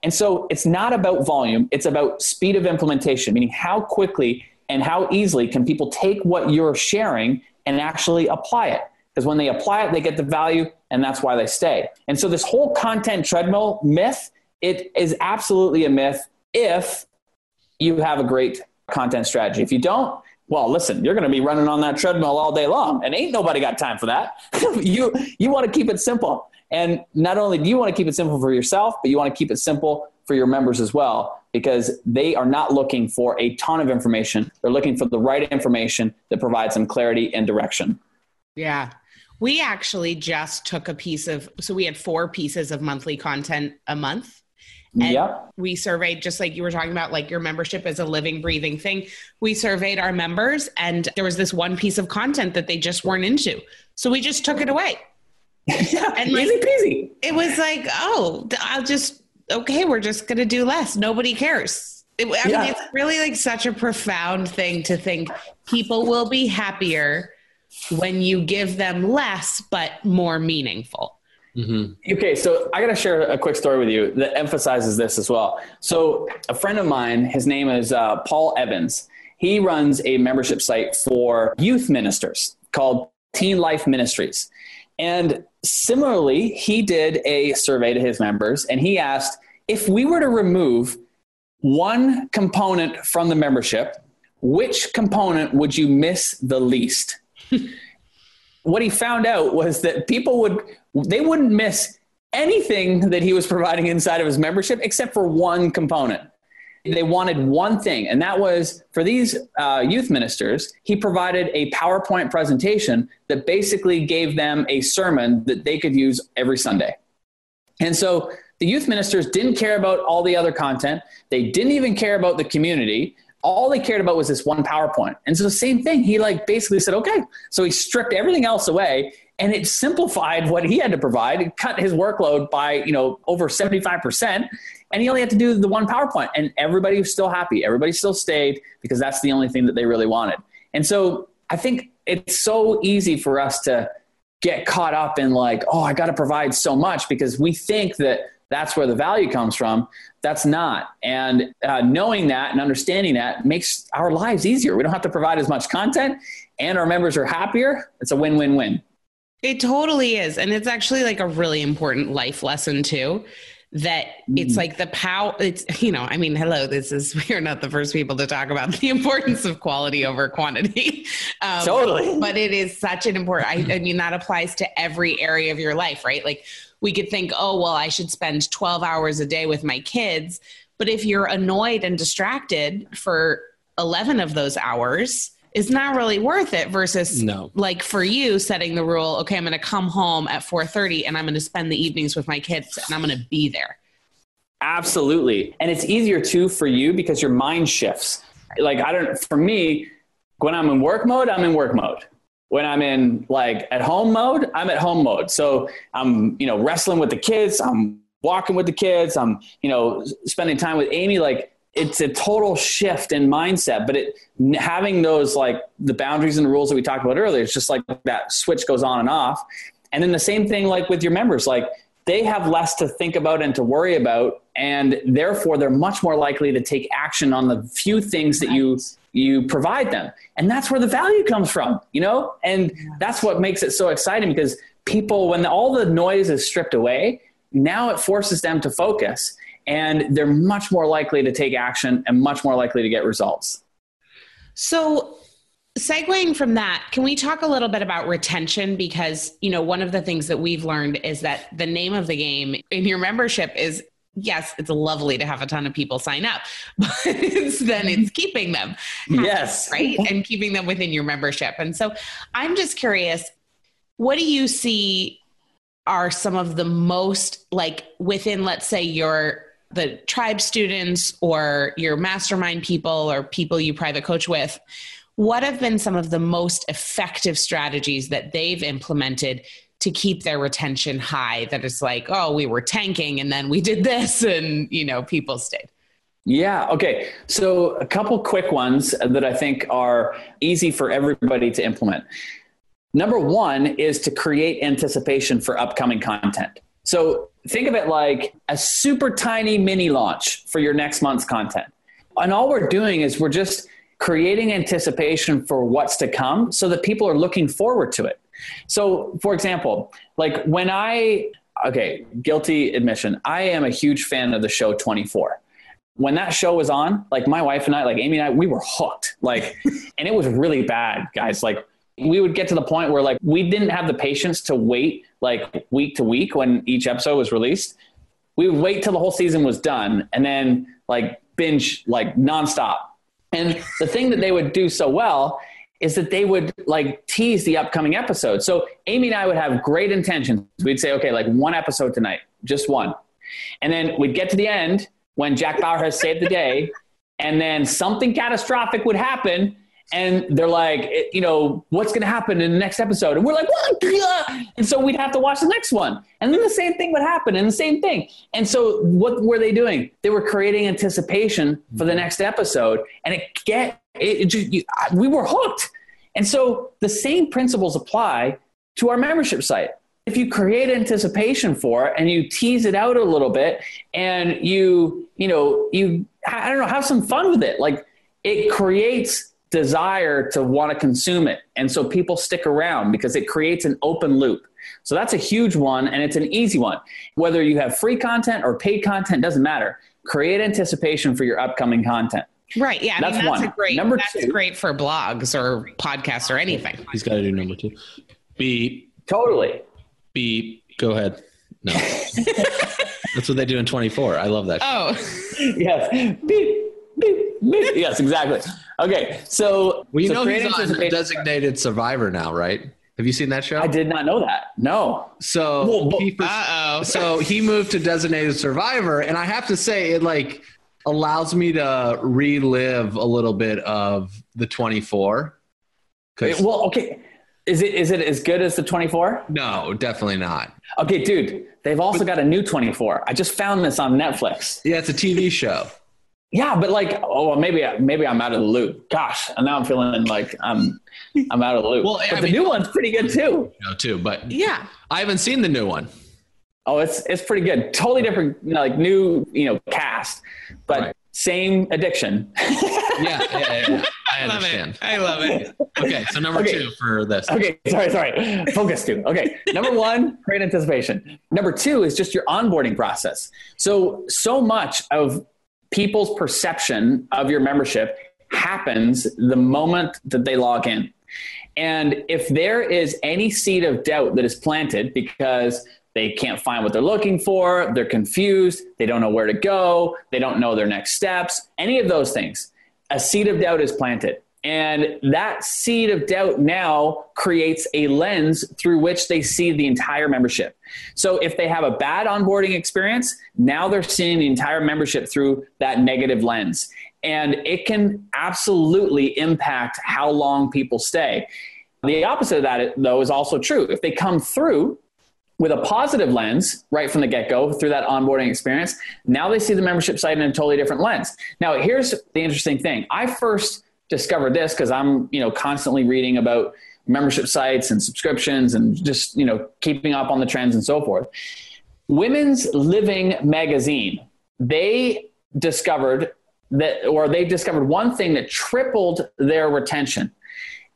And so it's not about volume, it's about speed of implementation, meaning how quickly and how easily can people take what you're sharing and actually apply it. Because when they apply it, they get the value, and that's why they stay. And so this whole content treadmill myth, it is absolutely a myth if you have a great content strategy. If you don't, well, listen, you're going to be running on that treadmill all day long, and ain't nobody got time for that. you you want to keep it simple. And not only do you want to keep it simple for yourself, but you want to keep it simple for your members as well, because they are not looking for a ton of information. They're looking for the right information that provides them clarity and direction. Yeah. We actually just took a piece of, so we had four pieces of monthly content a month. And yep. we surveyed, just like you were talking about, like your membership is a living, breathing thing. We surveyed our members, and there was this one piece of content that they just weren't into. So we just took it away. Yeah, and like, easy peasy. It was like, oh, I'll just, okay, we're just going to do less. Nobody cares. It, I yeah. mean, it's really like such a profound thing to think people will be happier when you give them less, but more meaningful. Mm-hmm. Okay. So I got to share a quick story with you that emphasizes this as well. So a friend of mine, his name is uh, Paul Evans. He runs a membership site for youth ministers called Teen Life Ministries. And similarly, he did a survey to his members, and he asked, if we were to remove one component from the membership, which component would you miss the least? What he found out was that people would, they wouldn't miss anything that he was providing inside of his membership except for one component. They wanted one thing, and that was, for these uh, youth ministers, he provided a PowerPoint presentation that basically gave them a sermon that they could use every Sunday. And so the youth ministers didn't care about all the other content. They didn't even care about the community. All they cared about was this one PowerPoint. And so the same thing, he like basically said, okay. So he stripped everything else away, and it simplified what he had to provide. It cut his workload by, you know, over seventy-five percent. And he only had to do the one PowerPoint, and everybody was still happy. Everybody still stayed because that's the only thing that they really wanted. And so I think it's so easy for us to get caught up in like, oh, I got to provide so much, because we think that that's where the value comes from. That's not. And uh, knowing that and understanding that makes our lives easier. We don't have to provide as much content, and our members are happier. It's a win-win-win. It totally is. And it's actually like a really important life lesson too. That it's like the power, it's, you know, I mean, hello, this is, we are not the first people to talk about the importance of quality over quantity. Um, totally. But it is such an important, I, I mean, that applies to every area of your life, right? Like we could think, oh, well, I should spend twelve hours a day with my kids. But if you're annoyed and distracted for eleven of those hours, it's not really worth it versus no. like for you setting the rule, okay, I'm going to come home at four thirty and I'm going to spend the evenings with my kids and I'm going to be there. Absolutely. And it's easier too for you because your mind shifts. Like I don't, for me, when I'm in work mode, I'm in work mode. When I'm in like at home mode, I'm at home mode. So I'm, you know, wrestling with the kids. I'm walking with the kids. I'm, you know, spending time with Amy, like, it's a total shift in mindset, but it having those, like the boundaries and the rules that we talked about earlier, it's just like that switch goes on and off. And then the same thing, like with your members, like they have less to think about and to worry about. And therefore they're much more likely to take action on the few things that you, you provide them. And that's where the value comes from, you know, and that's what makes it so exciting, because people, when all the noise is stripped away, now it forces them to focus. And they're much more likely to take action and much more likely to get results. So segueing from that, can we talk a little bit about retention? Because, you know, one of the things that we've learned is that the name of the game in your membership is, yes, it's lovely to have a ton of people sign up, but it's, then it's keeping them. Yes. Right? And keeping them within your membership. And so I'm just curious, what do you see are some of the most, like within, let's say your the tribe students or your mastermind people or people you private coach with, what have been some of the most effective strategies that they've implemented to keep their retention high, that it's like, oh, we were tanking and then we did this and, you know, people stayed? Yeah. Okay. So a couple quick ones that I think are easy for everybody to implement. Number one is to create anticipation for upcoming content. So think of it like a super tiny mini launch for your next month's content. And all we're doing is we're just creating anticipation for what's to come so that people are looking forward to it. So for example, like when I, okay, guilty admission, I am a huge fan of the show twenty-four. When that show was on, like my wife and I, like Amy and I, we were hooked, like, and it was really bad, guys. Like we would get to the point where like, we didn't have the patience to wait like week to week when each episode was released. We would wait till the whole season was done and then like binge like nonstop. And the thing that they would do so well is that they would like tease the upcoming episode. So Amy and I would have great intentions. We'd say, okay, like one episode tonight, just one. And then we'd get to the end when Jack Bauer has saved the day, and then something catastrophic would happen. And they're like, you know, what's going to happen in the next episode? And we're like, what? And so we'd have to watch the next one. And then the same thing would happen and the same thing. And so what were they doing? They were creating anticipation for the next episode. And it get, it, it just, you, we were hooked. And so the same principles apply to our membership site. If you create anticipation for it and you tease it out a little bit and you, you know, you, I don't know, have some fun with it. Like it creates desire to want to consume it. And so people stick around because it creates an open loop. So that's a huge one. And it's an easy one, whether you have free content or paid content, doesn't matter. Create anticipation for your upcoming content. Right. Yeah. I that's mean, that's one. A great, number that's two, great for blogs or podcasts or anything. He's got to do number two. Be totally be, go ahead. No, that's what they do in twenty-four. I love that. Oh, yes. Beep. Yes, exactly. Okay, so well, you so know he's on Designated Survivor now, right? Have you seen that show? I did not know that. No. So, whoa, whoa. He, Uh-oh. so he moved to Designated Survivor, and I have to say, it like allows me to relive a little bit of the twenty-four. It, well, okay, is it is it as good as the twenty-four? No, definitely not. Okay, dude, they've also but, got a new twenty-four. I just found this on Netflix. Yeah, it's a T V show. Yeah, but like, oh, maybe maybe I'm out of the loop. Gosh, and now I'm feeling like I'm I'm out of the loop. Well, but I the mean, new one's pretty good too. No, too, but yeah, I haven't seen the new one. Oh, it's it's pretty good. Totally different, you know, like new, you know, cast, but right. Same addiction. yeah, yeah, yeah, I understand. I love it. I love it. Okay, so number okay. two for this. Okay, sorry, sorry. Focus two. Okay, number one, great anticipation. Number two is just your onboarding process. So so much of people's perception of your membership happens the moment that they log in. And if there is any seed of doubt that is planted because they can't find what they're looking for, they're confused, they don't know where to go, they don't know their next steps, any of those things, a seed of doubt is planted. And that seed of doubt now creates a lens through which they see the entire membership. So if they have a bad onboarding experience, now they're seeing the entire membership through that negative lens. And it can absolutely impact how long people stay. The opposite of that, though, is also true. If they come through with a positive lens right from the get-go through that onboarding experience, now they see the membership site in a totally different lens. Now, here's the interesting thing. I first discovered this because I'm, you know, constantly reading about membership sites and subscriptions and just, you know, keeping up on the trends and so forth. Women's Living magazine, they discovered that, or they discovered one thing that tripled their retention.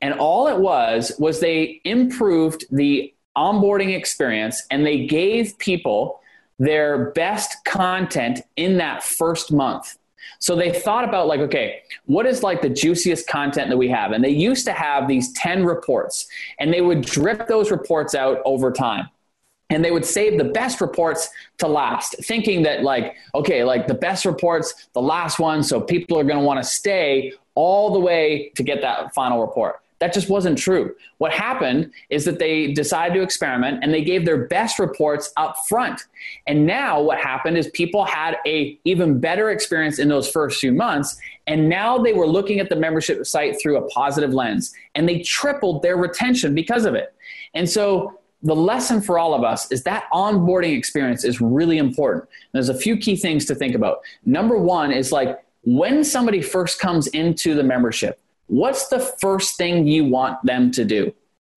And all it was, was they improved the onboarding experience and they gave people their best content in that first month. So they thought about like, okay, what is like the juiciest content that we have? And they used to have these ten reports and they would drip those reports out over time. And they would save the best reports to last, thinking that like, okay, like the best reports, the last one. So people are going to want to stay all the way to get that final report. That just wasn't true. What happened is that they decided to experiment and they gave their best reports up front. And now what happened is people had a even better experience in those first few months. And now they were looking at the membership site through a positive lens and they tripled their retention because of it. And so the lesson for all of us is that onboarding experience is really important. And there's a few key things to think about. Number one is, like, when somebody first comes into the membership, what's the first thing you want them to do?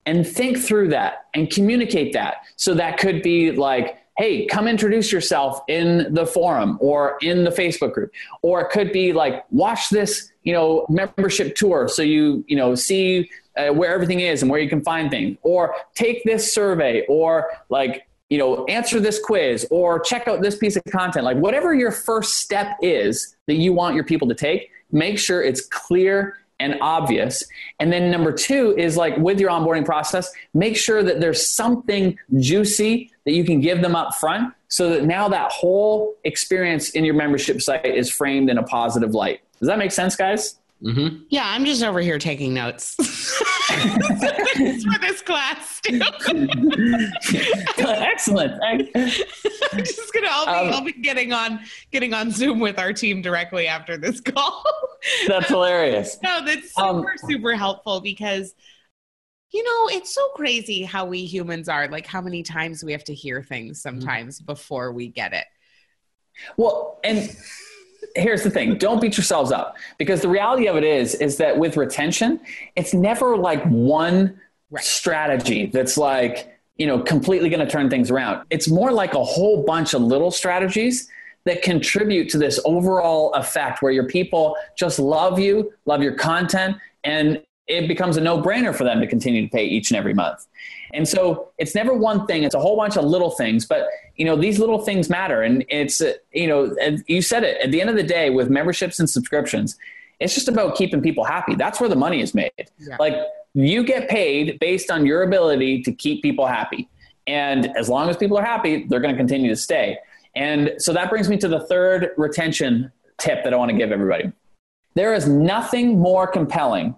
And think through that and communicate that. So that could be like, hey, come introduce yourself in the forum or in the Facebook group. Or it could be like, watch this, you know, membership tour. So you, you know, see uh, where everything is and where you can find things, or take this survey, or like, you know, answer this quiz, or check out this piece of content. Like, whatever your first step is that you want your people to take, make sure it's clear and obvious. And then number two is, like, with your onboarding process, make sure that there's something juicy that you can give them up front, so that now that whole experience in your membership site is framed in a positive light. Does that make sense, guys? Mm-hmm. Yeah, I'm just over here taking notes. It's for this class. Excellent. I'm just gonna. I'll be, um, I'll be getting on getting on Zoom with our team directly after this call. That's hilarious. No, that's super um, super helpful, because, you know, it's so crazy how we humans are. Like, how many times we have to hear things sometimes mm-hmm. before we get it. Well, and. Here's the thing. Don't beat yourselves up, because the reality of it is, is that with retention, it's never like one right. strategy that's like, you know, completely going to turn things around. It's more like a whole bunch of little strategies that contribute to this overall effect where your people just love you, love your content, and it becomes a no-brainer for them to continue to pay each and every month. And so it's never one thing. It's a whole bunch of little things, but, you know, these little things matter. And it's, you know, you said it at the end of the day with memberships and subscriptions, it's just about keeping people happy. That's where the money is made. Yeah. Like, you get paid based on your ability to keep people happy. And as long as people are happy, they're going to continue to stay. And so that brings me to the third retention tip that I want to give everybody. There is nothing more compelling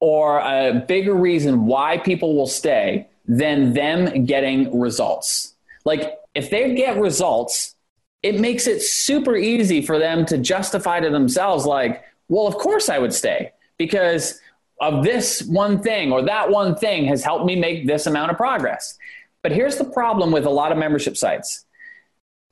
or a bigger reason why people will stay than them getting results. Like, if they get results, it makes it super easy for them to justify to themselves, like, well, of course I would stay because of this one thing, or that one thing has helped me make this amount of progress. But here's the problem with a lot of membership sites.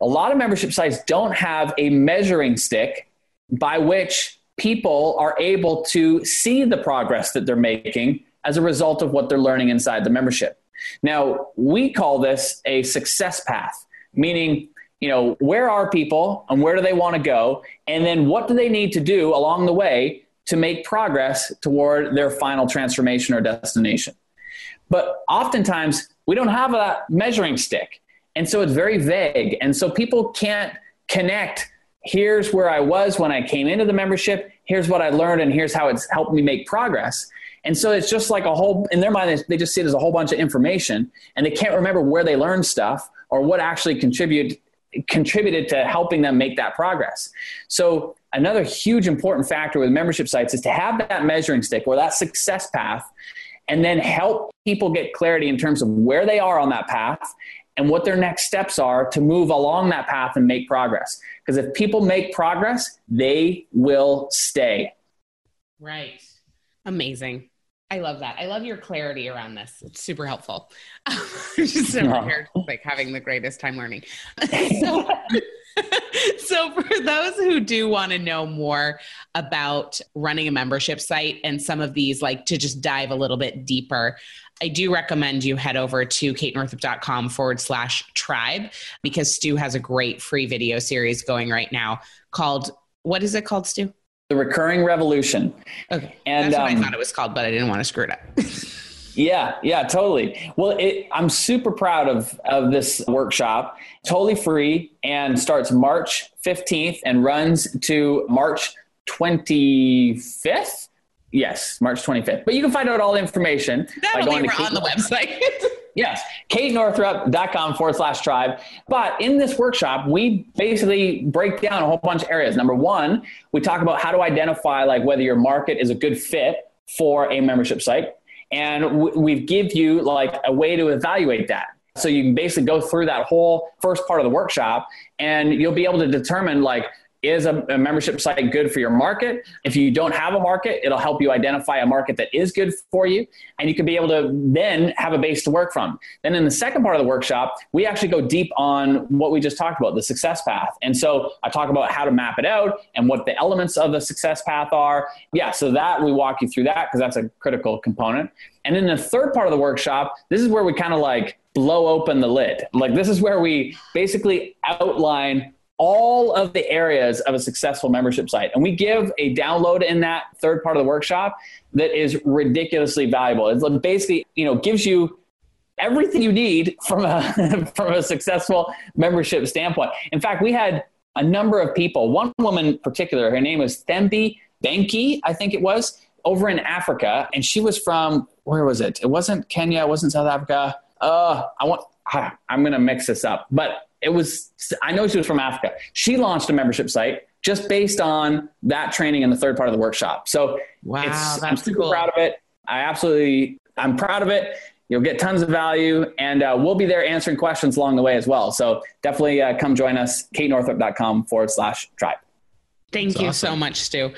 A lot of membership sites don't have a measuring stick by which people are able to see the progress that they're making as a result of what they're learning inside the membership. Now, we call this a success path, meaning, you know, where are people and where do they want to go? And then what do they need to do along the way to make progress toward their final transformation or destination? But oftentimes we don't have a measuring stick. And so it's very vague. And so people can't connect. Here's where I was when I came into the membership. Here's what I learned. And here's how it's helped me make progress. And so it's just like a whole, in their mind, they just see it as a whole bunch of information, and they can't remember where they learned stuff or what actually contribute, contributed to helping them make that progress. So another huge important factor with membership sites is to have that measuring stick or that success path, and then help people get clarity in terms of where they are on that path and what their next steps are to move along that path and make progress. Because if people make progress, they will stay. Right. Amazing. I love that. I love your clarity around this. It's super helpful. I'm just so prepared, like having the greatest time learning. so, so for those who do want to know more about running a membership site and some of these, like, to just dive a little bit deeper, I do recommend you head over to katenorthrup.com forward slash tribe, because Stu has a great free video series going right now called, what is it called, Stu? The Recurring Revolution. Okay. And that's what um, I thought it was called, but I didn't want to screw it up. yeah. Yeah, totally. Well, it, I'm super proud of, of this workshop, totally free, and starts March fifteenth and runs to March twenty-fifth. Yes. March twenty-fifth, but you can find out all the information by going to Kate on the website. Yes. kate northrup dot com forward slash tribe. But in this workshop, we basically break down a whole bunch of areas. Number one, we talk about how to identify, like, whether your market is a good fit for a membership site. And we, we give you, like, a way to evaluate that. So you can basically go through that whole first part of the workshop, and you'll be able to determine, like, Is a, a membership site good for your market? If you don't have a market, it'll help you identify a market that is good for you, and you can be able to then have a base to work from. Then in the second part of the workshop, we actually go deep on what we just talked about, the success path. And so I talk about how to map it out and what the elements of the success path are. Yeah, so that we walk you through that because that's a critical component. And then the third part of the workshop, this is where we kind of like blow open the lid. Like this is where we basically outline all of the areas of a successful membership site. And we give a download in that third part of the workshop that is ridiculously valuable. It basically, you know, gives you everything you need from a, from a successful membership standpoint. In fact, we had a number of people, one woman in particular, her name was Thembi Banki, I think it was, over in Africa. And she was from, where was it? It wasn't Kenya. It wasn't South Africa. Uh, I want, ah, I'm going to mix this up, but it was, I know she was from Africa. She launched a membership site just based on that training in the third part of the workshop. So wow, it's, I'm super cool. proud of it. I absolutely, I'm proud of it. You'll get tons of value, and uh, we'll be there answering questions along the way as well. So definitely uh, come join us, katenorthrup.com forward slash tribe. Thank That's you awesome. so much, Stu.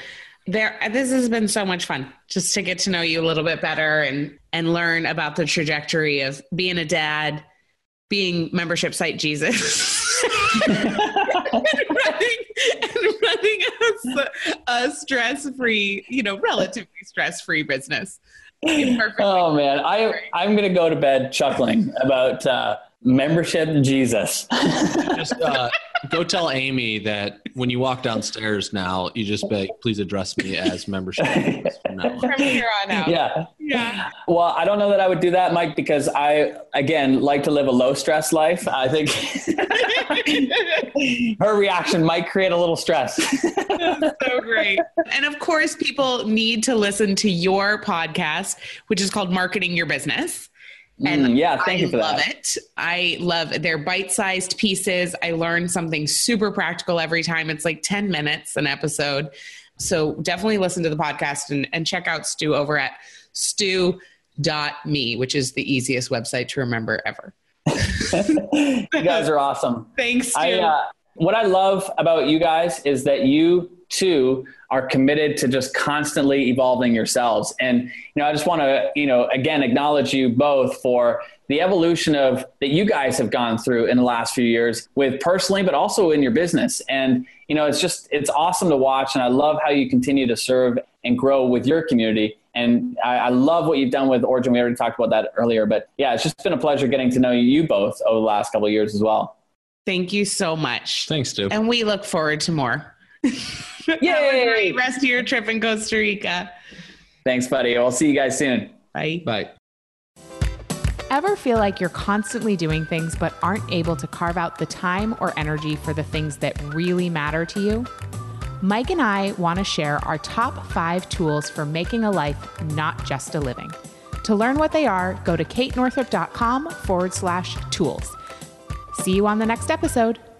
There, this has been so much fun just to get to know you a little bit better and, and learn about the trajectory of being a dad, being membership site Jesus, and running, and running a, a stress-free, you know, relatively stress-free business. Oh man, I, I'm going to go to bed chuckling about uh, membership Jesus. Just uh, go tell Amy that when you walk downstairs now, you just beg, please address me as membership Jesus from now on. From here on out. Yeah. Yeah. Well, I don't know that I would do that, Mike, because I, again, like to live a low stress life. I think her reaction might create a little stress. So great. And of course, people need to listen to your podcast, which is called Marketing Your Business. And mm, yeah, thank I you for love that. it. I love their bite-sized pieces. I learn something super practical every time. It's like ten minutes an episode. So definitely listen to the podcast and, and check out Stu over at stu dot me, which is the easiest website to remember ever. You guys are awesome. Thanks, Stu. I, uh, what I love about you guys is that you too are committed to just constantly evolving yourselves. And, you know, I just want to, you know, again, acknowledge you both for the evolution of that you guys have gone through in the last few years with personally, but also in your business. And, you know, it's just, it's awesome to watch. And I love how you continue to serve and grow with your community. And I, I love what you've done with Origin. We already talked about that earlier, but yeah, it's just been a pleasure getting to know you both over the last couple of years as well. Thank you so much. Thanks, Stu. And we look forward to more. Yay! Have a great rest of your trip in Costa Rica. Thanks, buddy. I'll see you guys soon. Bye. Bye. Ever feel like you're constantly doing things but aren't able to carve out the time or energy for the things that really matter to you? Mike and I want to share our top five tools for making a life, not just a living. To learn what they are, go to katenorthrup.com forward slash tools. See you on the next episode.